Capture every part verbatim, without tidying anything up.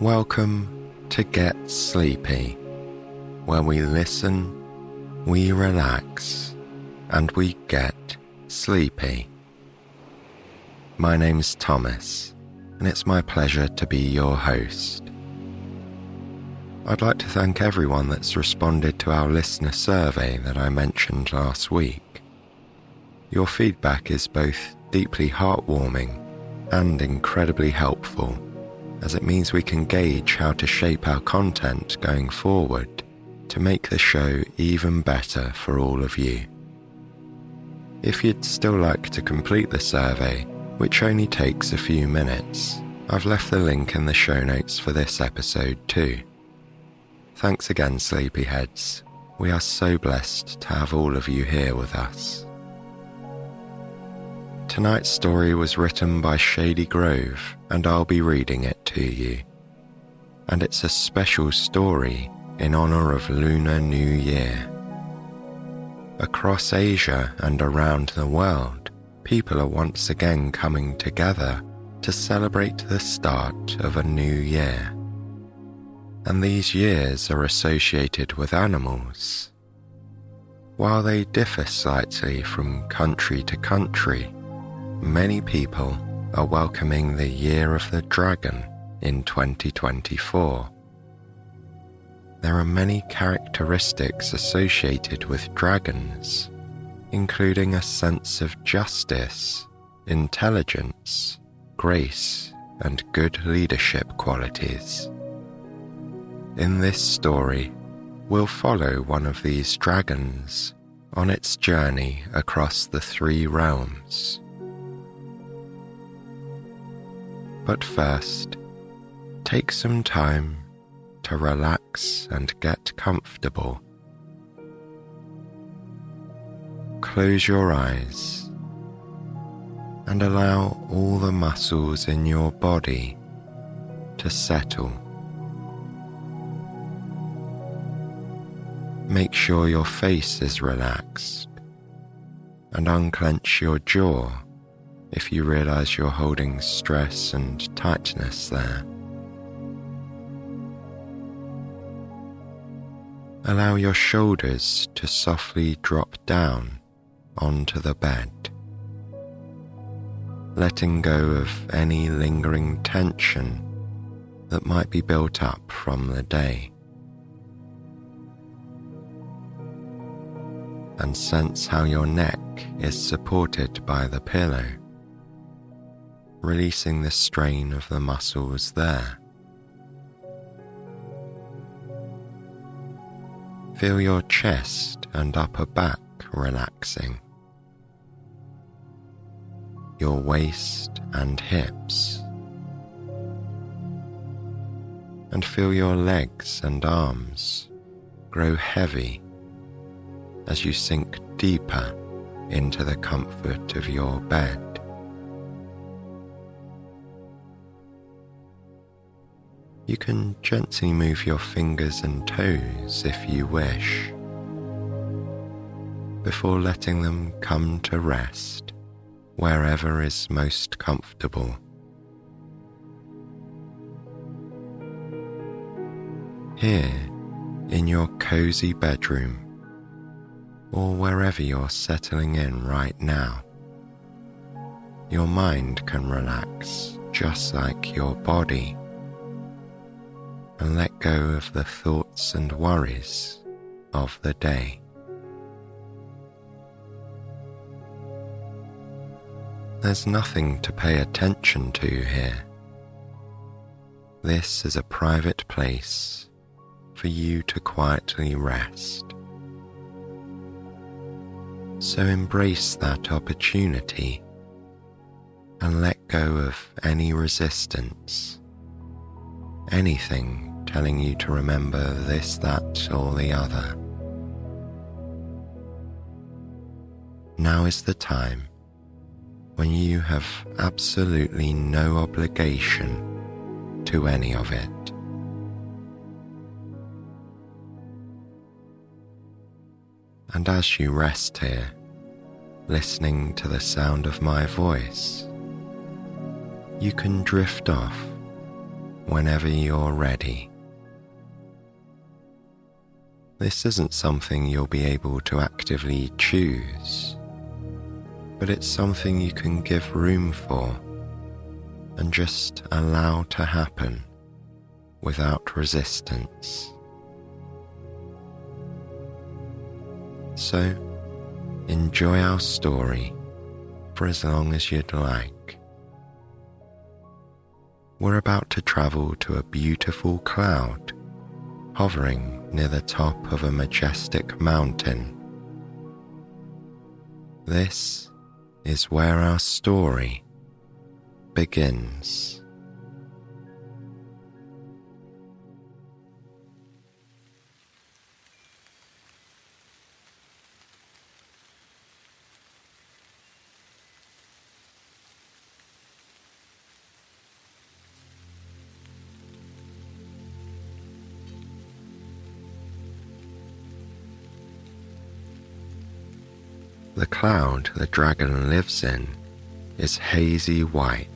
Welcome to Get Sleepy, where we listen, we relax, and we get sleepy. My name's Thomas, and it's my pleasure to be your host. I'd like to thank everyone that's responded to our listener survey that I mentioned last week. Your feedback is both deeply heartwarming and incredibly helpful, as it means we can gauge how to shape our content going forward to make the show even better for all of you. If you'd still like to complete the survey, which only takes a few minutes, I've left the link in the show notes for this episode too. Thanks again, Sleepyheads. We are so blessed to have all of you here with us. Tonight's story was written by Shady Grove, and I'll be reading it to you. And it's a special story in honor of Lunar New Year. Across Asia and around the world, people are once again coming together to celebrate the start of a new year. And these years are associated with animals. While they differ slightly from country to country, many people are welcoming the Year of the Dragon in twenty twenty-four. There are many characteristics associated with dragons, including a sense of justice, intelligence, grace, and good leadership qualities. In this story, we'll follow one of these dragons on its journey across the three realms. But first, take some time to relax and get comfortable. Close your eyes and allow all the muscles in your body to settle. Make sure your face is relaxed and unclench your jaw if you realize you're holding stress and tightness there. Allow your shoulders to softly drop down onto the bed, letting go of any lingering tension that might be built up from the day. And sense how your neck is supported by the pillow, releasing the strain of the muscles there. Feel your chest and upper back relaxing, your waist and hips, and feel your legs and arms grow heavy as you sink deeper into the comfort of your bed. You can gently move your fingers and toes if you wish, before letting them come to rest wherever is most comfortable. Here, in your cozy bedroom, or wherever you're settling in right now, your mind can relax just like your body, and let go of the thoughts and worries of the day. There's nothing to pay attention to here. This is a private place for you to quietly rest. So embrace that opportunity and let go of any resistance, anything telling you to remember this, that, or the other. Now is the time when you have absolutely no obligation to any of it. And as you rest here, listening to the sound of my voice, you can drift off whenever you're ready. This isn't something you'll be able to actively choose, but it's something you can give room for and just allow to happen without resistance. So, enjoy our story for as long as you'd like. We're about to travel to a beautiful cloud hovering near the top of a majestic mountain. This is where our story begins. The cloud the dragon lives in is hazy white.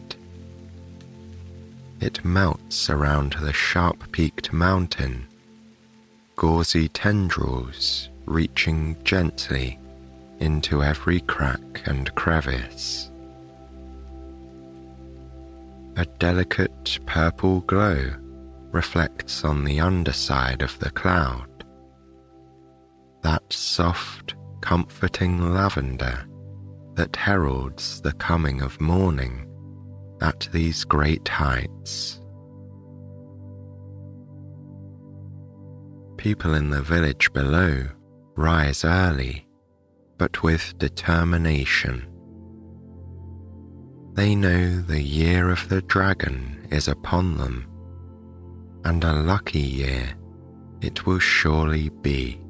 It melts around the sharp-peaked mountain, gauzy tendrils reaching gently into every crack and crevice. A delicate purple glow reflects on the underside of the cloud. That soft, comforting lavender that heralds the coming of morning at these great heights. People in the village below rise early, but with determination. They know the year of the dragon is upon them, and a lucky year it will surely be.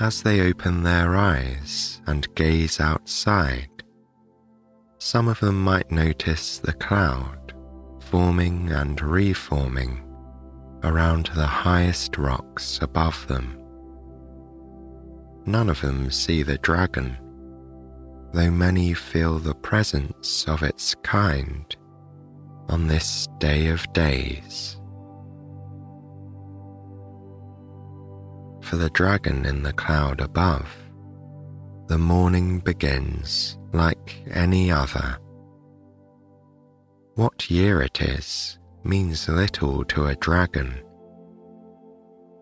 As they open their eyes and gaze outside, some of them might notice the cloud forming and reforming around the highest rocks above them. None of them see the dragon, though many feel the presence of its kind on this day of days. For the dragon in the cloud above, the morning begins like any other. What year it is means little to a dragon.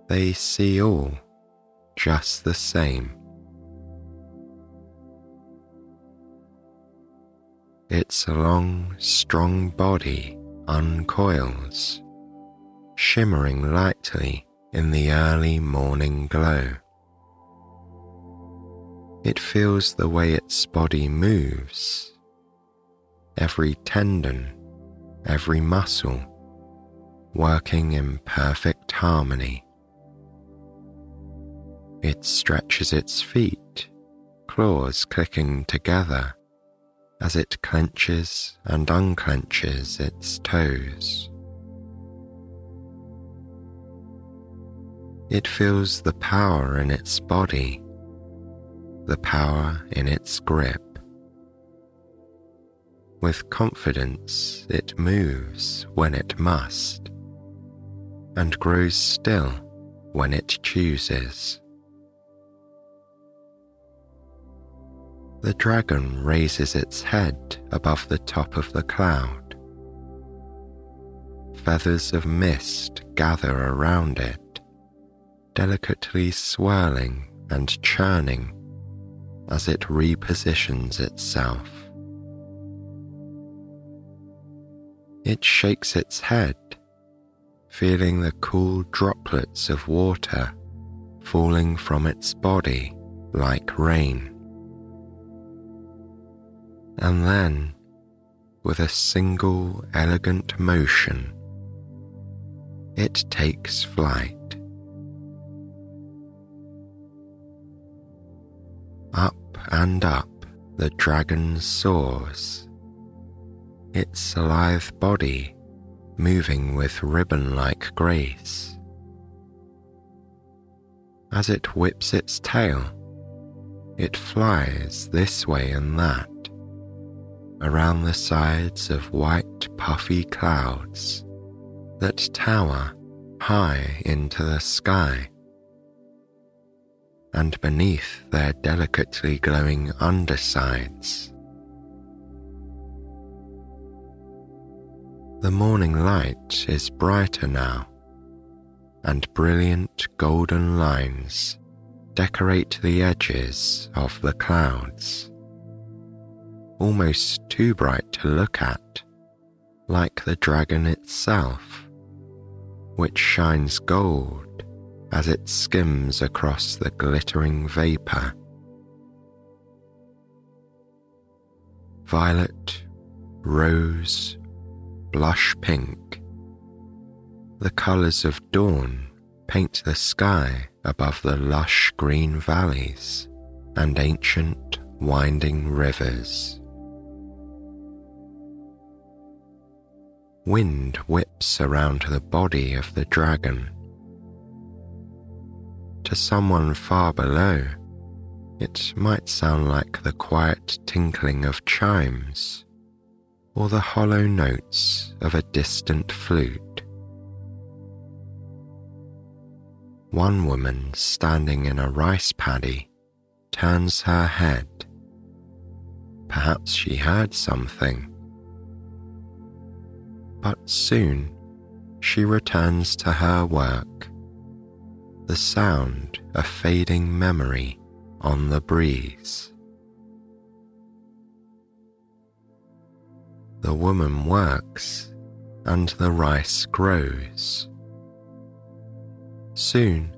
They see all just the same. Its long, strong body uncoils, shimmering lightly in the early morning glow. It feels the way its body moves, every tendon, every muscle, working in perfect harmony. It stretches its feet, claws clicking together, as it clenches and unclenches its toes. It feels the power in its body, the power in its grip. With confidence, it moves when it must, and grows still when it chooses. The dragon raises its head above the top of the cloud. Feathers of mist gather around it, delicately swirling and churning as it repositions itself. It shakes its head, feeling the cool droplets of water falling from its body like rain. And then, with a single elegant motion, it takes flight. Up and up the dragon soars, its lithe body moving with ribbon-like grace. As it whips its tail, it flies this way and that, around the sides of white puffy clouds that tower high into the sky, and beneath their delicately glowing undersides. The morning light is brighter now, and brilliant golden lines decorate the edges of the clouds, almost too bright to look at, like the dragon itself, which shines gold as it skims across the glittering vapor. Violet, rose, blush pink, the colors of dawn paint the sky above the lush green valleys and ancient winding rivers. Wind whips around the body of the dragon. To someone far below, it might sound like the quiet tinkling of chimes or the hollow notes of a distant flute. One woman standing in a rice paddy turns her head. Perhaps she heard something. But soon, she returns to her work, the sound a fading memory on the breeze. The woman works, and the rice grows. Soon,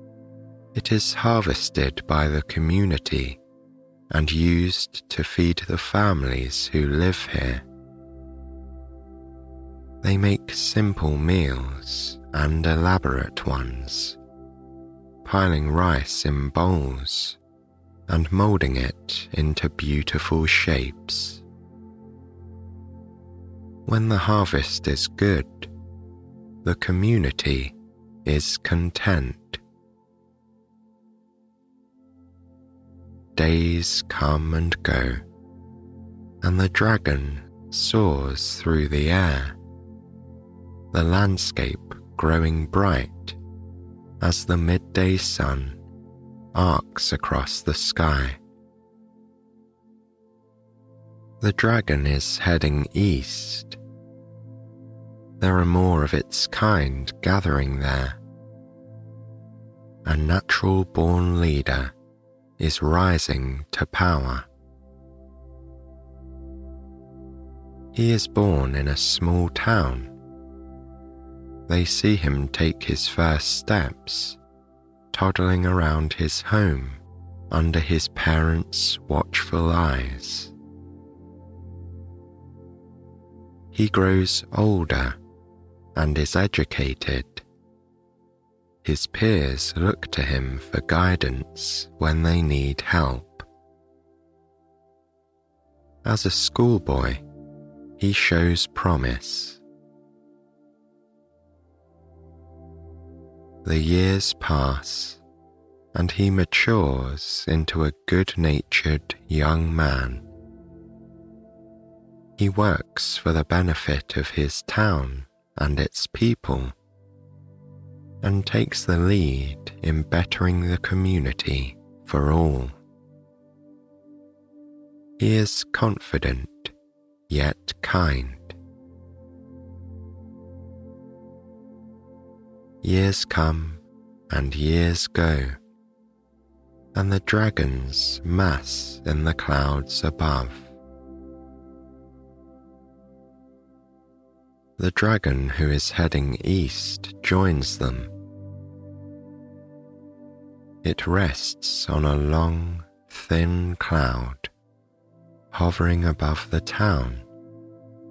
it is harvested by the community and used to feed the families who live here. They make simple meals and elaborate ones, piling rice in bowls and molding it into beautiful shapes. When the harvest is good, the community is content. Days come and go, and the dragon soars through the air, the landscape growing bright as the midday sun arcs across the sky. The dragon is heading east. There are more of its kind gathering there. A natural-born leader is rising to power. He is born in a small town. They see him take his first steps, toddling around his home under his parents' watchful eyes. He grows older and is educated. His peers look to him for guidance when they need help. As a schoolboy, he shows promise. The years pass, and he matures into a good-natured young man. He works for the benefit of his town and its people, and takes the lead in bettering the community for all. He is confident, yet kind. Years come and years go, and the dragons mass in the clouds above. The dragon who is heading east joins them. It rests on a long, thin cloud, hovering above the town,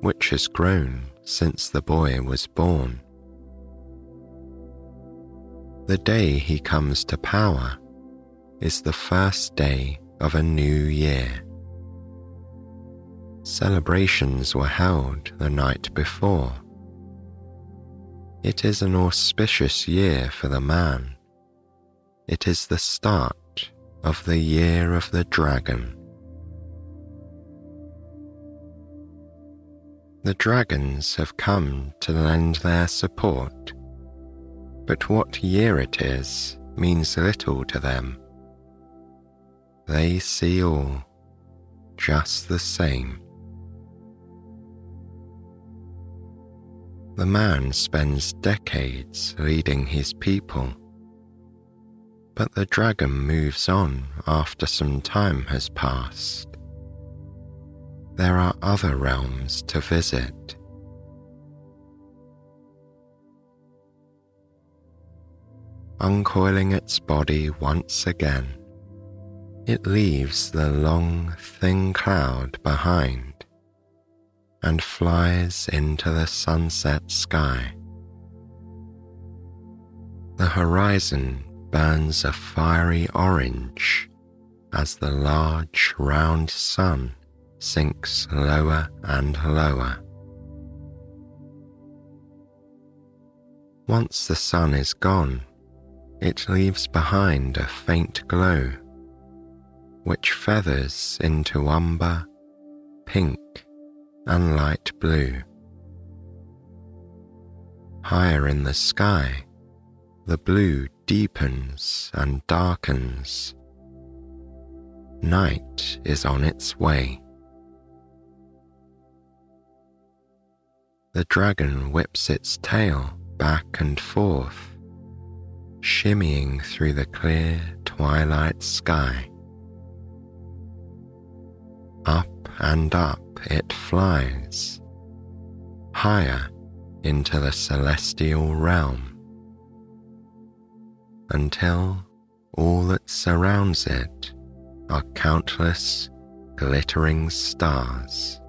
which has grown since the boy was born. The day he comes to power is the first day of a new year. Celebrations were held the night before. It is an auspicious year for the man. It is the start of the Year of the Dragon. The dragons have come to lend their support, but what year it is means little to them. They see all just the same. The man spends decades leading his people, but the dragon moves on after some time has passed. There are other realms to visit. Uncoiling its body once again, it leaves the long, thin cloud behind and flies into the sunset sky. The horizon burns a fiery orange as the large round sun sinks lower and lower. Once the sun is gone, it leaves behind a faint glow, which feathers into umber, pink, and light blue. Higher in the sky, the blue deepens and darkens. Night is on its way. The dragon whips its tail back and forth, shimmying through the clear twilight sky. Up and up it flies, higher into the celestial realm, until all that surrounds it are countless glittering stars.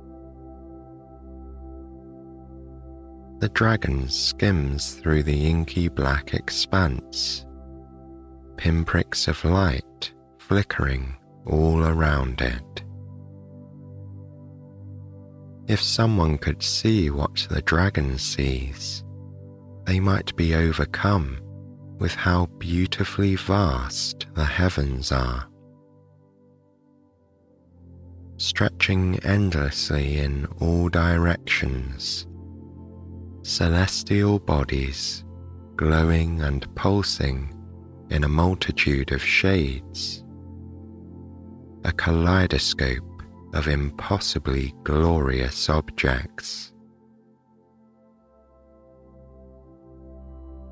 The dragon skims through the inky black expanse, pinpricks of light flickering all around it. If someone could see what the dragon sees, they might be overcome with how beautifully vast the heavens are. Stretching endlessly in all directions, celestial bodies glowing and pulsing in a multitude of shades, a kaleidoscope of impossibly glorious objects.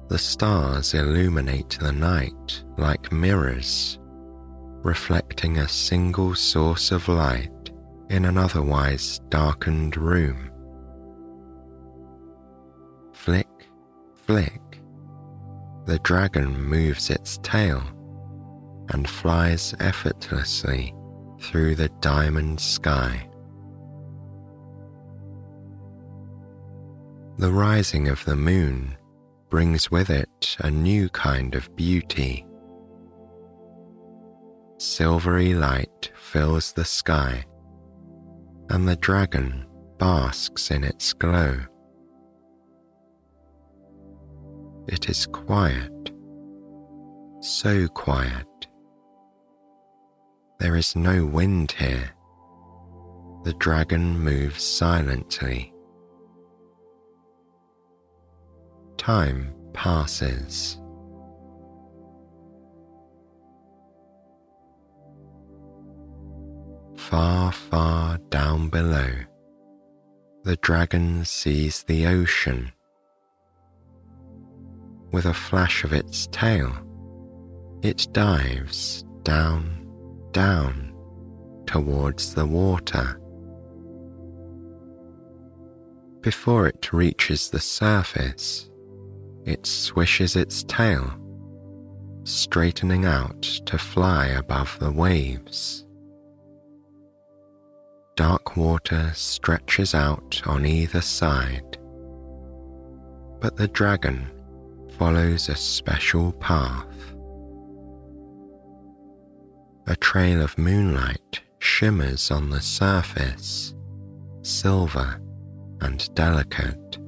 The stars illuminate the night like mirrors, reflecting a single source of light in an otherwise darkened room. Flick, flick, the dragon moves its tail and flies effortlessly through the diamond sky. The rising of the moon brings with it a new kind of beauty. Silvery light fills the sky, and the dragon basks in its glow. It is quiet, so quiet. There is no wind here. The dragon moves silently. Time passes. Far, far down below, the dragon sees the ocean. With a flash of its tail, it dives down, down towards the water. Before it reaches the surface, it swishes its tail, straightening out to fly above the waves. Dark water stretches out on either side, but the dragon follows a special path. A trail of moonlight shimmers on the surface, silver and delicate.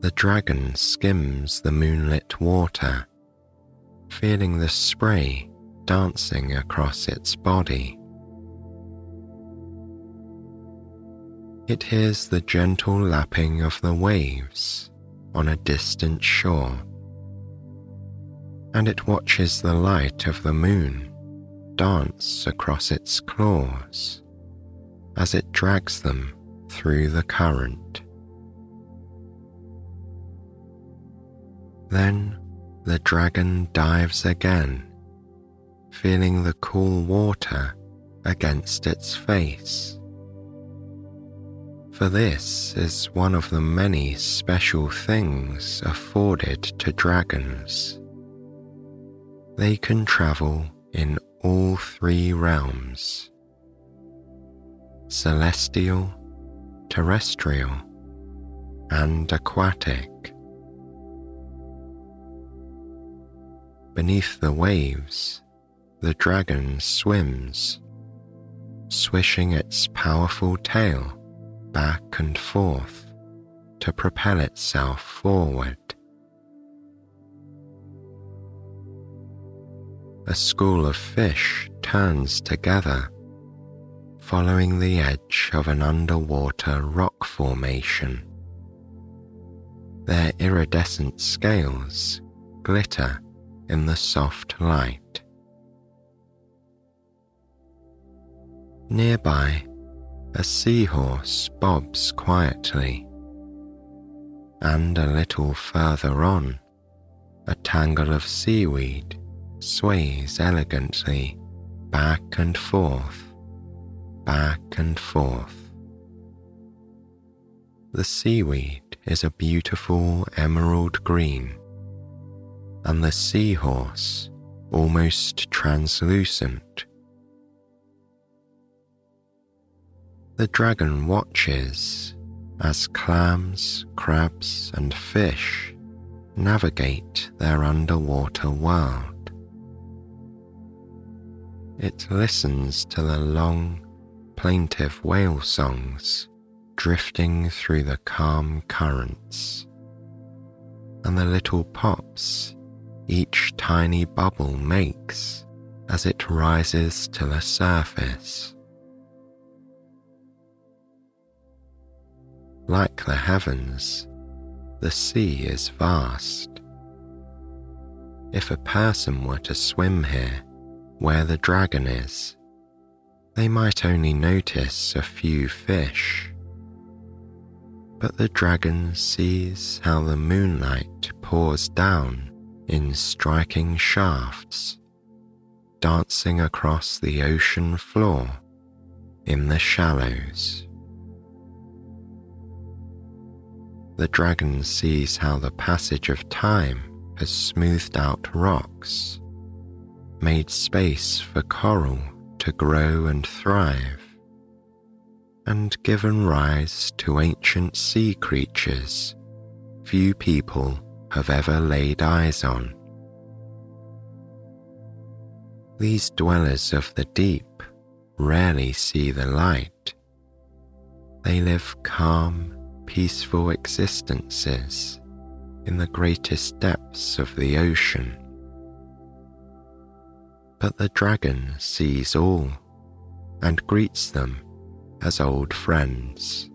The dragon skims the moonlit water, feeling the spray dancing across its body. It hears the gentle lapping of the waves on a distant shore, and it watches the light of the moon dance across its claws as it drags them through the current. Then the dragon dives again, feeling the cool water against its face. For this is one of the many special things afforded to dragons. They can travel in all three realms: celestial, terrestrial, and aquatic. Beneath the waves, the dragon swims, swishing its powerful tail back and forth to propel itself forward. A school of fish turns together, following the edge of an underwater rock formation. Their iridescent scales glitter in the soft light. Nearby, a seahorse bobs quietly, and a little further on, a tangle of seaweed sways elegantly back and forth, back and forth. The seaweed is a beautiful emerald green, and the seahorse almost translucent. The dragon watches as clams, crabs, and fish navigate their underwater world. It listens to the long, plaintive whale songs drifting through the calm currents, and the little pops each tiny bubble makes as it rises to the surface. Like the heavens, the sea is vast. If a person were to swim here, where the dragon is, they might only notice a few fish. But the dragon sees how the moonlight pours down in striking shafts, dancing across the ocean floor in the shallows. The dragon sees how the passage of time has smoothed out rocks, made space for coral to grow and thrive, and given rise to ancient sea creatures few people have ever laid eyes on. These dwellers of the deep rarely see the light. They live calm, peaceful existences in the greatest depths of the ocean. But the dragon sees all and greets them as old friends.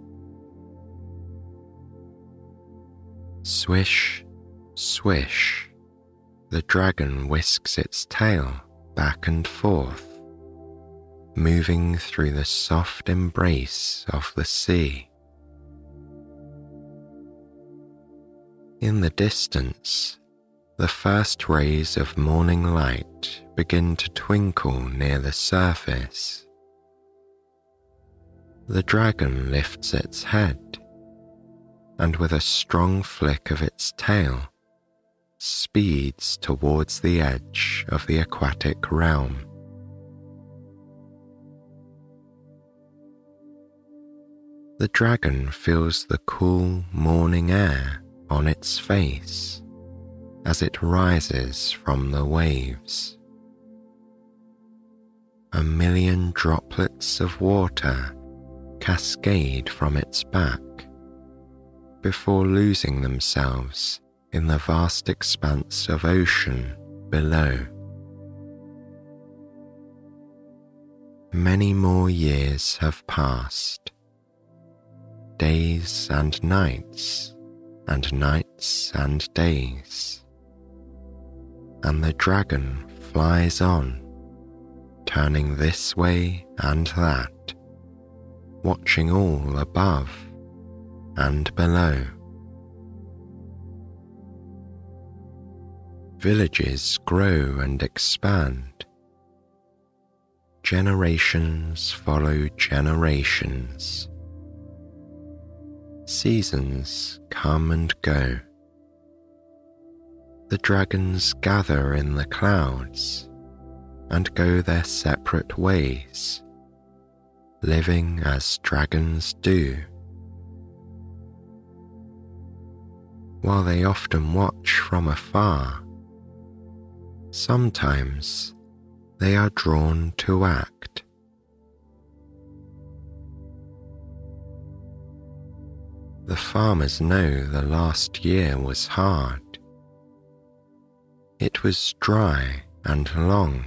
Swish, swish, the dragon whisks its tail back and forth, moving through the soft embrace of the sea. In the distance, the first rays of morning light begin to twinkle near the surface. The dragon lifts its head, and with a strong flick of its tail, speeds towards the edge of the aquatic realm. The dragon feels the cool morning air on its face as it rises from the waves. A million droplets of water cascade from its back before losing themselves in the vast expanse of ocean below. Many more years have passed, days and nights, and nights and days, and the dragon flies on, turning this way and that, watching all above and below. Villages grow and expand. Generations follow generations. Seasons come and go. The dragons gather in the clouds and go their separate ways, living as dragons do. While they often watch from afar, sometimes they are drawn to act. The farmers know the last year was hard. It was dry and long,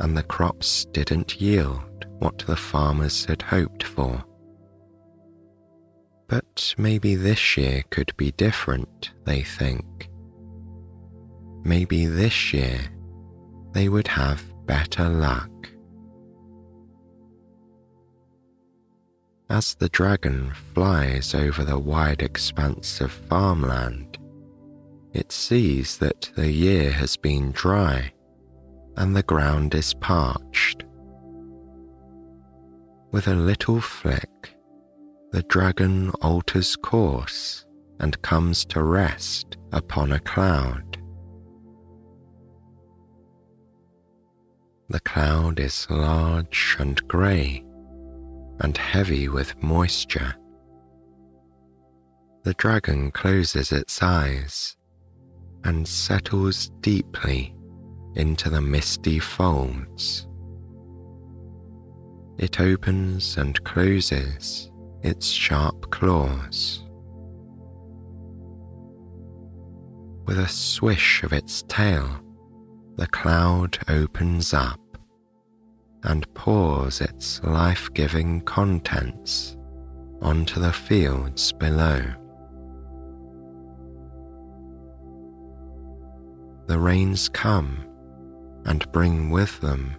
and the crops didn't yield what the farmers had hoped for. But maybe this year could be different, they think. Maybe this year they would have better luck. As the dragon flies over the wide expanse of farmland, it sees that the year has been dry and the ground is parched. With a little flick, the dragon alters course and comes to rest upon a cloud. The cloud is large and grey and heavy with moisture. The dragon closes its eyes and settles deeply into the misty folds. It opens and closes its sharp claws. With a swish of its tail, the cloud opens up and pours its life-giving contents onto the fields below. The rains come and bring with them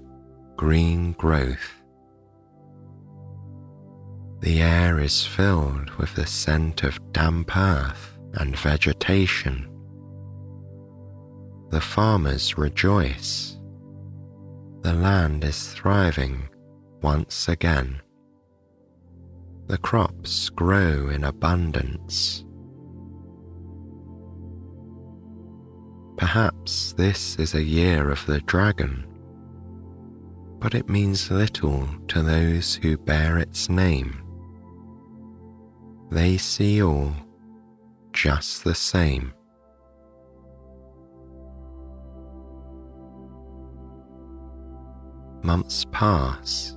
green growth. The air is filled with the scent of damp earth and vegetation. The farmers rejoice. The land is thriving once again. The crops grow in abundance. Perhaps this is a year of the dragon, but it means little to those who bear its name. They see all just the same. Months pass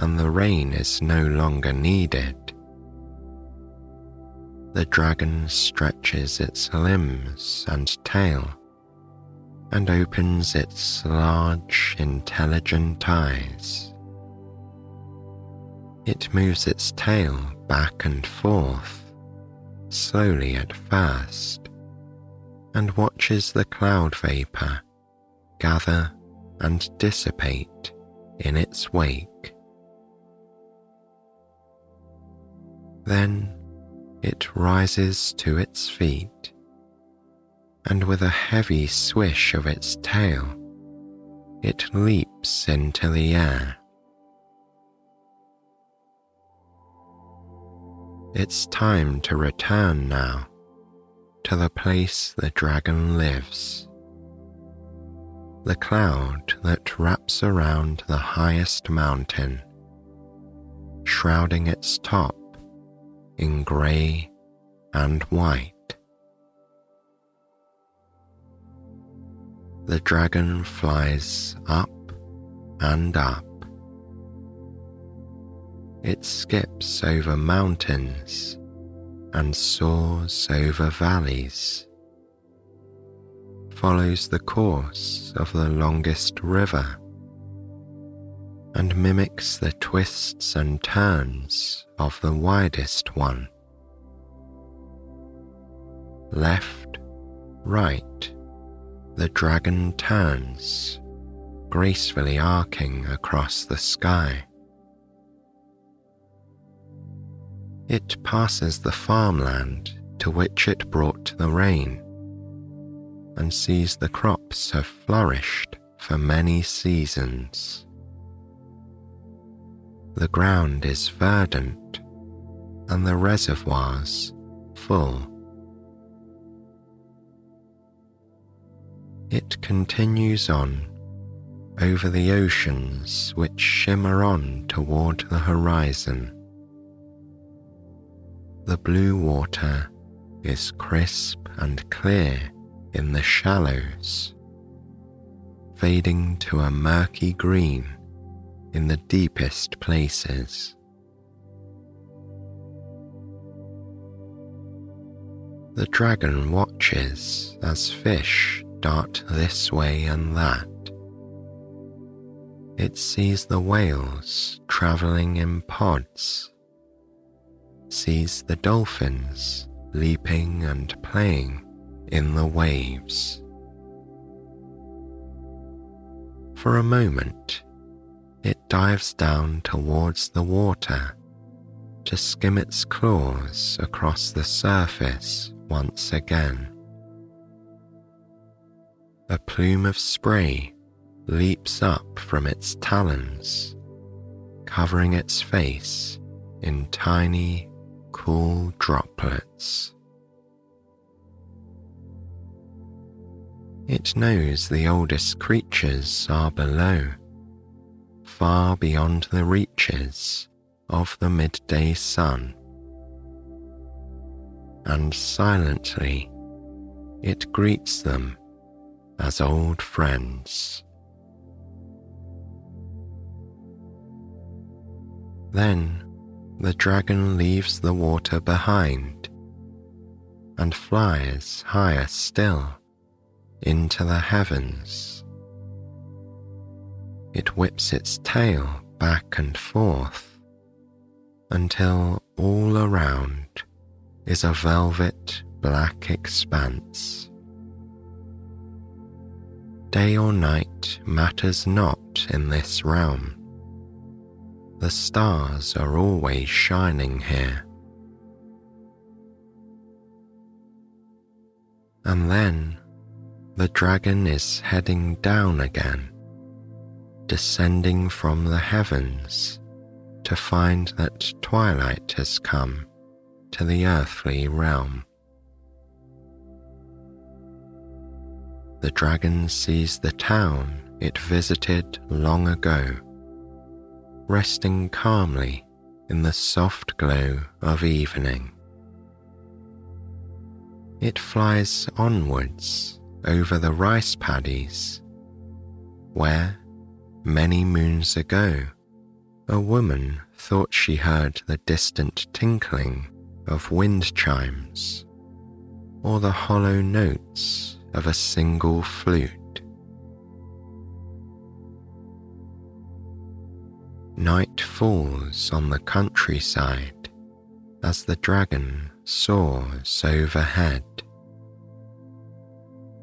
and the rain is no longer needed. The dragon stretches its limbs and tail and opens its large, intelligent eyes. It moves its tail back and forth, slowly at first, and watches the cloud vapor gather and dissipate in its wake. Then it rises to its feet, and with a heavy swish of its tail, it leaps into the air. It's time to return now to the place the dragon lives, the cloud that wraps around the highest mountain, shrouding its top in grey and white. The dragon flies up and up. It skips over mountains and soars over valleys, follows the course of the longest river, and mimics the twists and turns of the widest one. Left, right, the dragon turns, gracefully arcing across the sky. It passes the farmland to which it brought the rain, and sees the crops have flourished for many seasons. The ground is verdant, and the reservoirs full. It continues on over the oceans which shimmer on toward the horizon. The blue water is crisp and clear in the shallows, fading to a murky green in the deepest places. The dragon watches as fish dart this way and that. It sees the whales travelling in pods, sees the dolphins leaping and playing in the waves. For a moment, it dives down towards the water to skim its claws across the surface once again. A plume of spray leaps up from its talons, covering its face in tiny, cool droplets. It knows the oldest creatures are below, far beyond the reaches of the midday sun, and silently it greets them as old friends. Then the dragon leaves the water behind and flies higher still into the heavens. It whips its tail back and forth until all around is a velvet black expanse. Day or night matters not in this realm. The stars are always shining here. And then the dragon is heading down again, descending from the heavens to find that twilight has come to the earthly realm. The dragon sees the town it visited long ago, resting calmly in the soft glow of evening. It flies onwards over the rice paddies, where, many moons ago, A woman thought she heard the distant tinkling of wind chimes or the hollow notes of a single flute. Night falls on the countryside as the dragon soars overhead.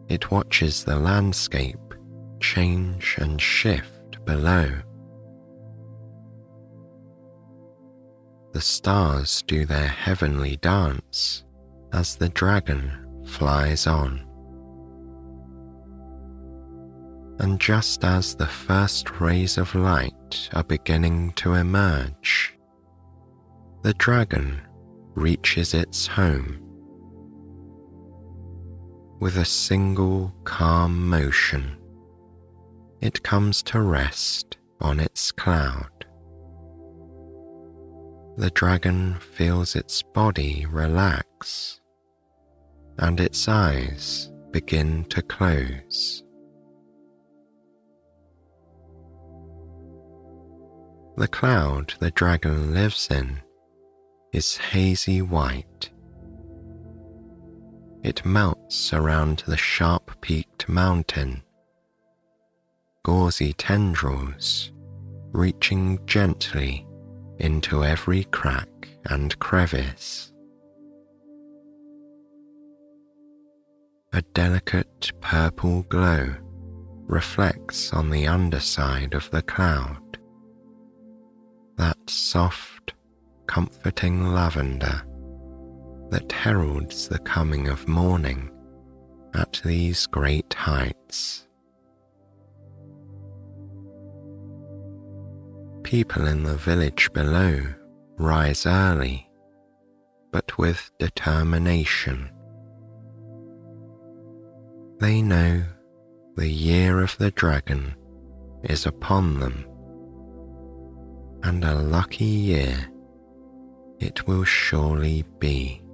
It watches the landscape change and shift below. The stars do their heavenly dance as the dragon flies on. And just as the first rays of light are beginning to emerge, the dragon reaches its home with a single calm motion. It comes to rest on its cloud. The dragon feels its body relax, and its eyes begin to close. The cloud the dragon lives in is hazy white. It melts around the sharp-peaked mountain, gauzy tendrils reaching gently into every crack and crevice. A delicate purple glow reflects on the underside of the cloud. That soft, comforting lavender that heralds the coming of morning at these great heights. People in the village below rise early, but with determination. They know the year of the dragon is upon them. And a lucky year it will surely be.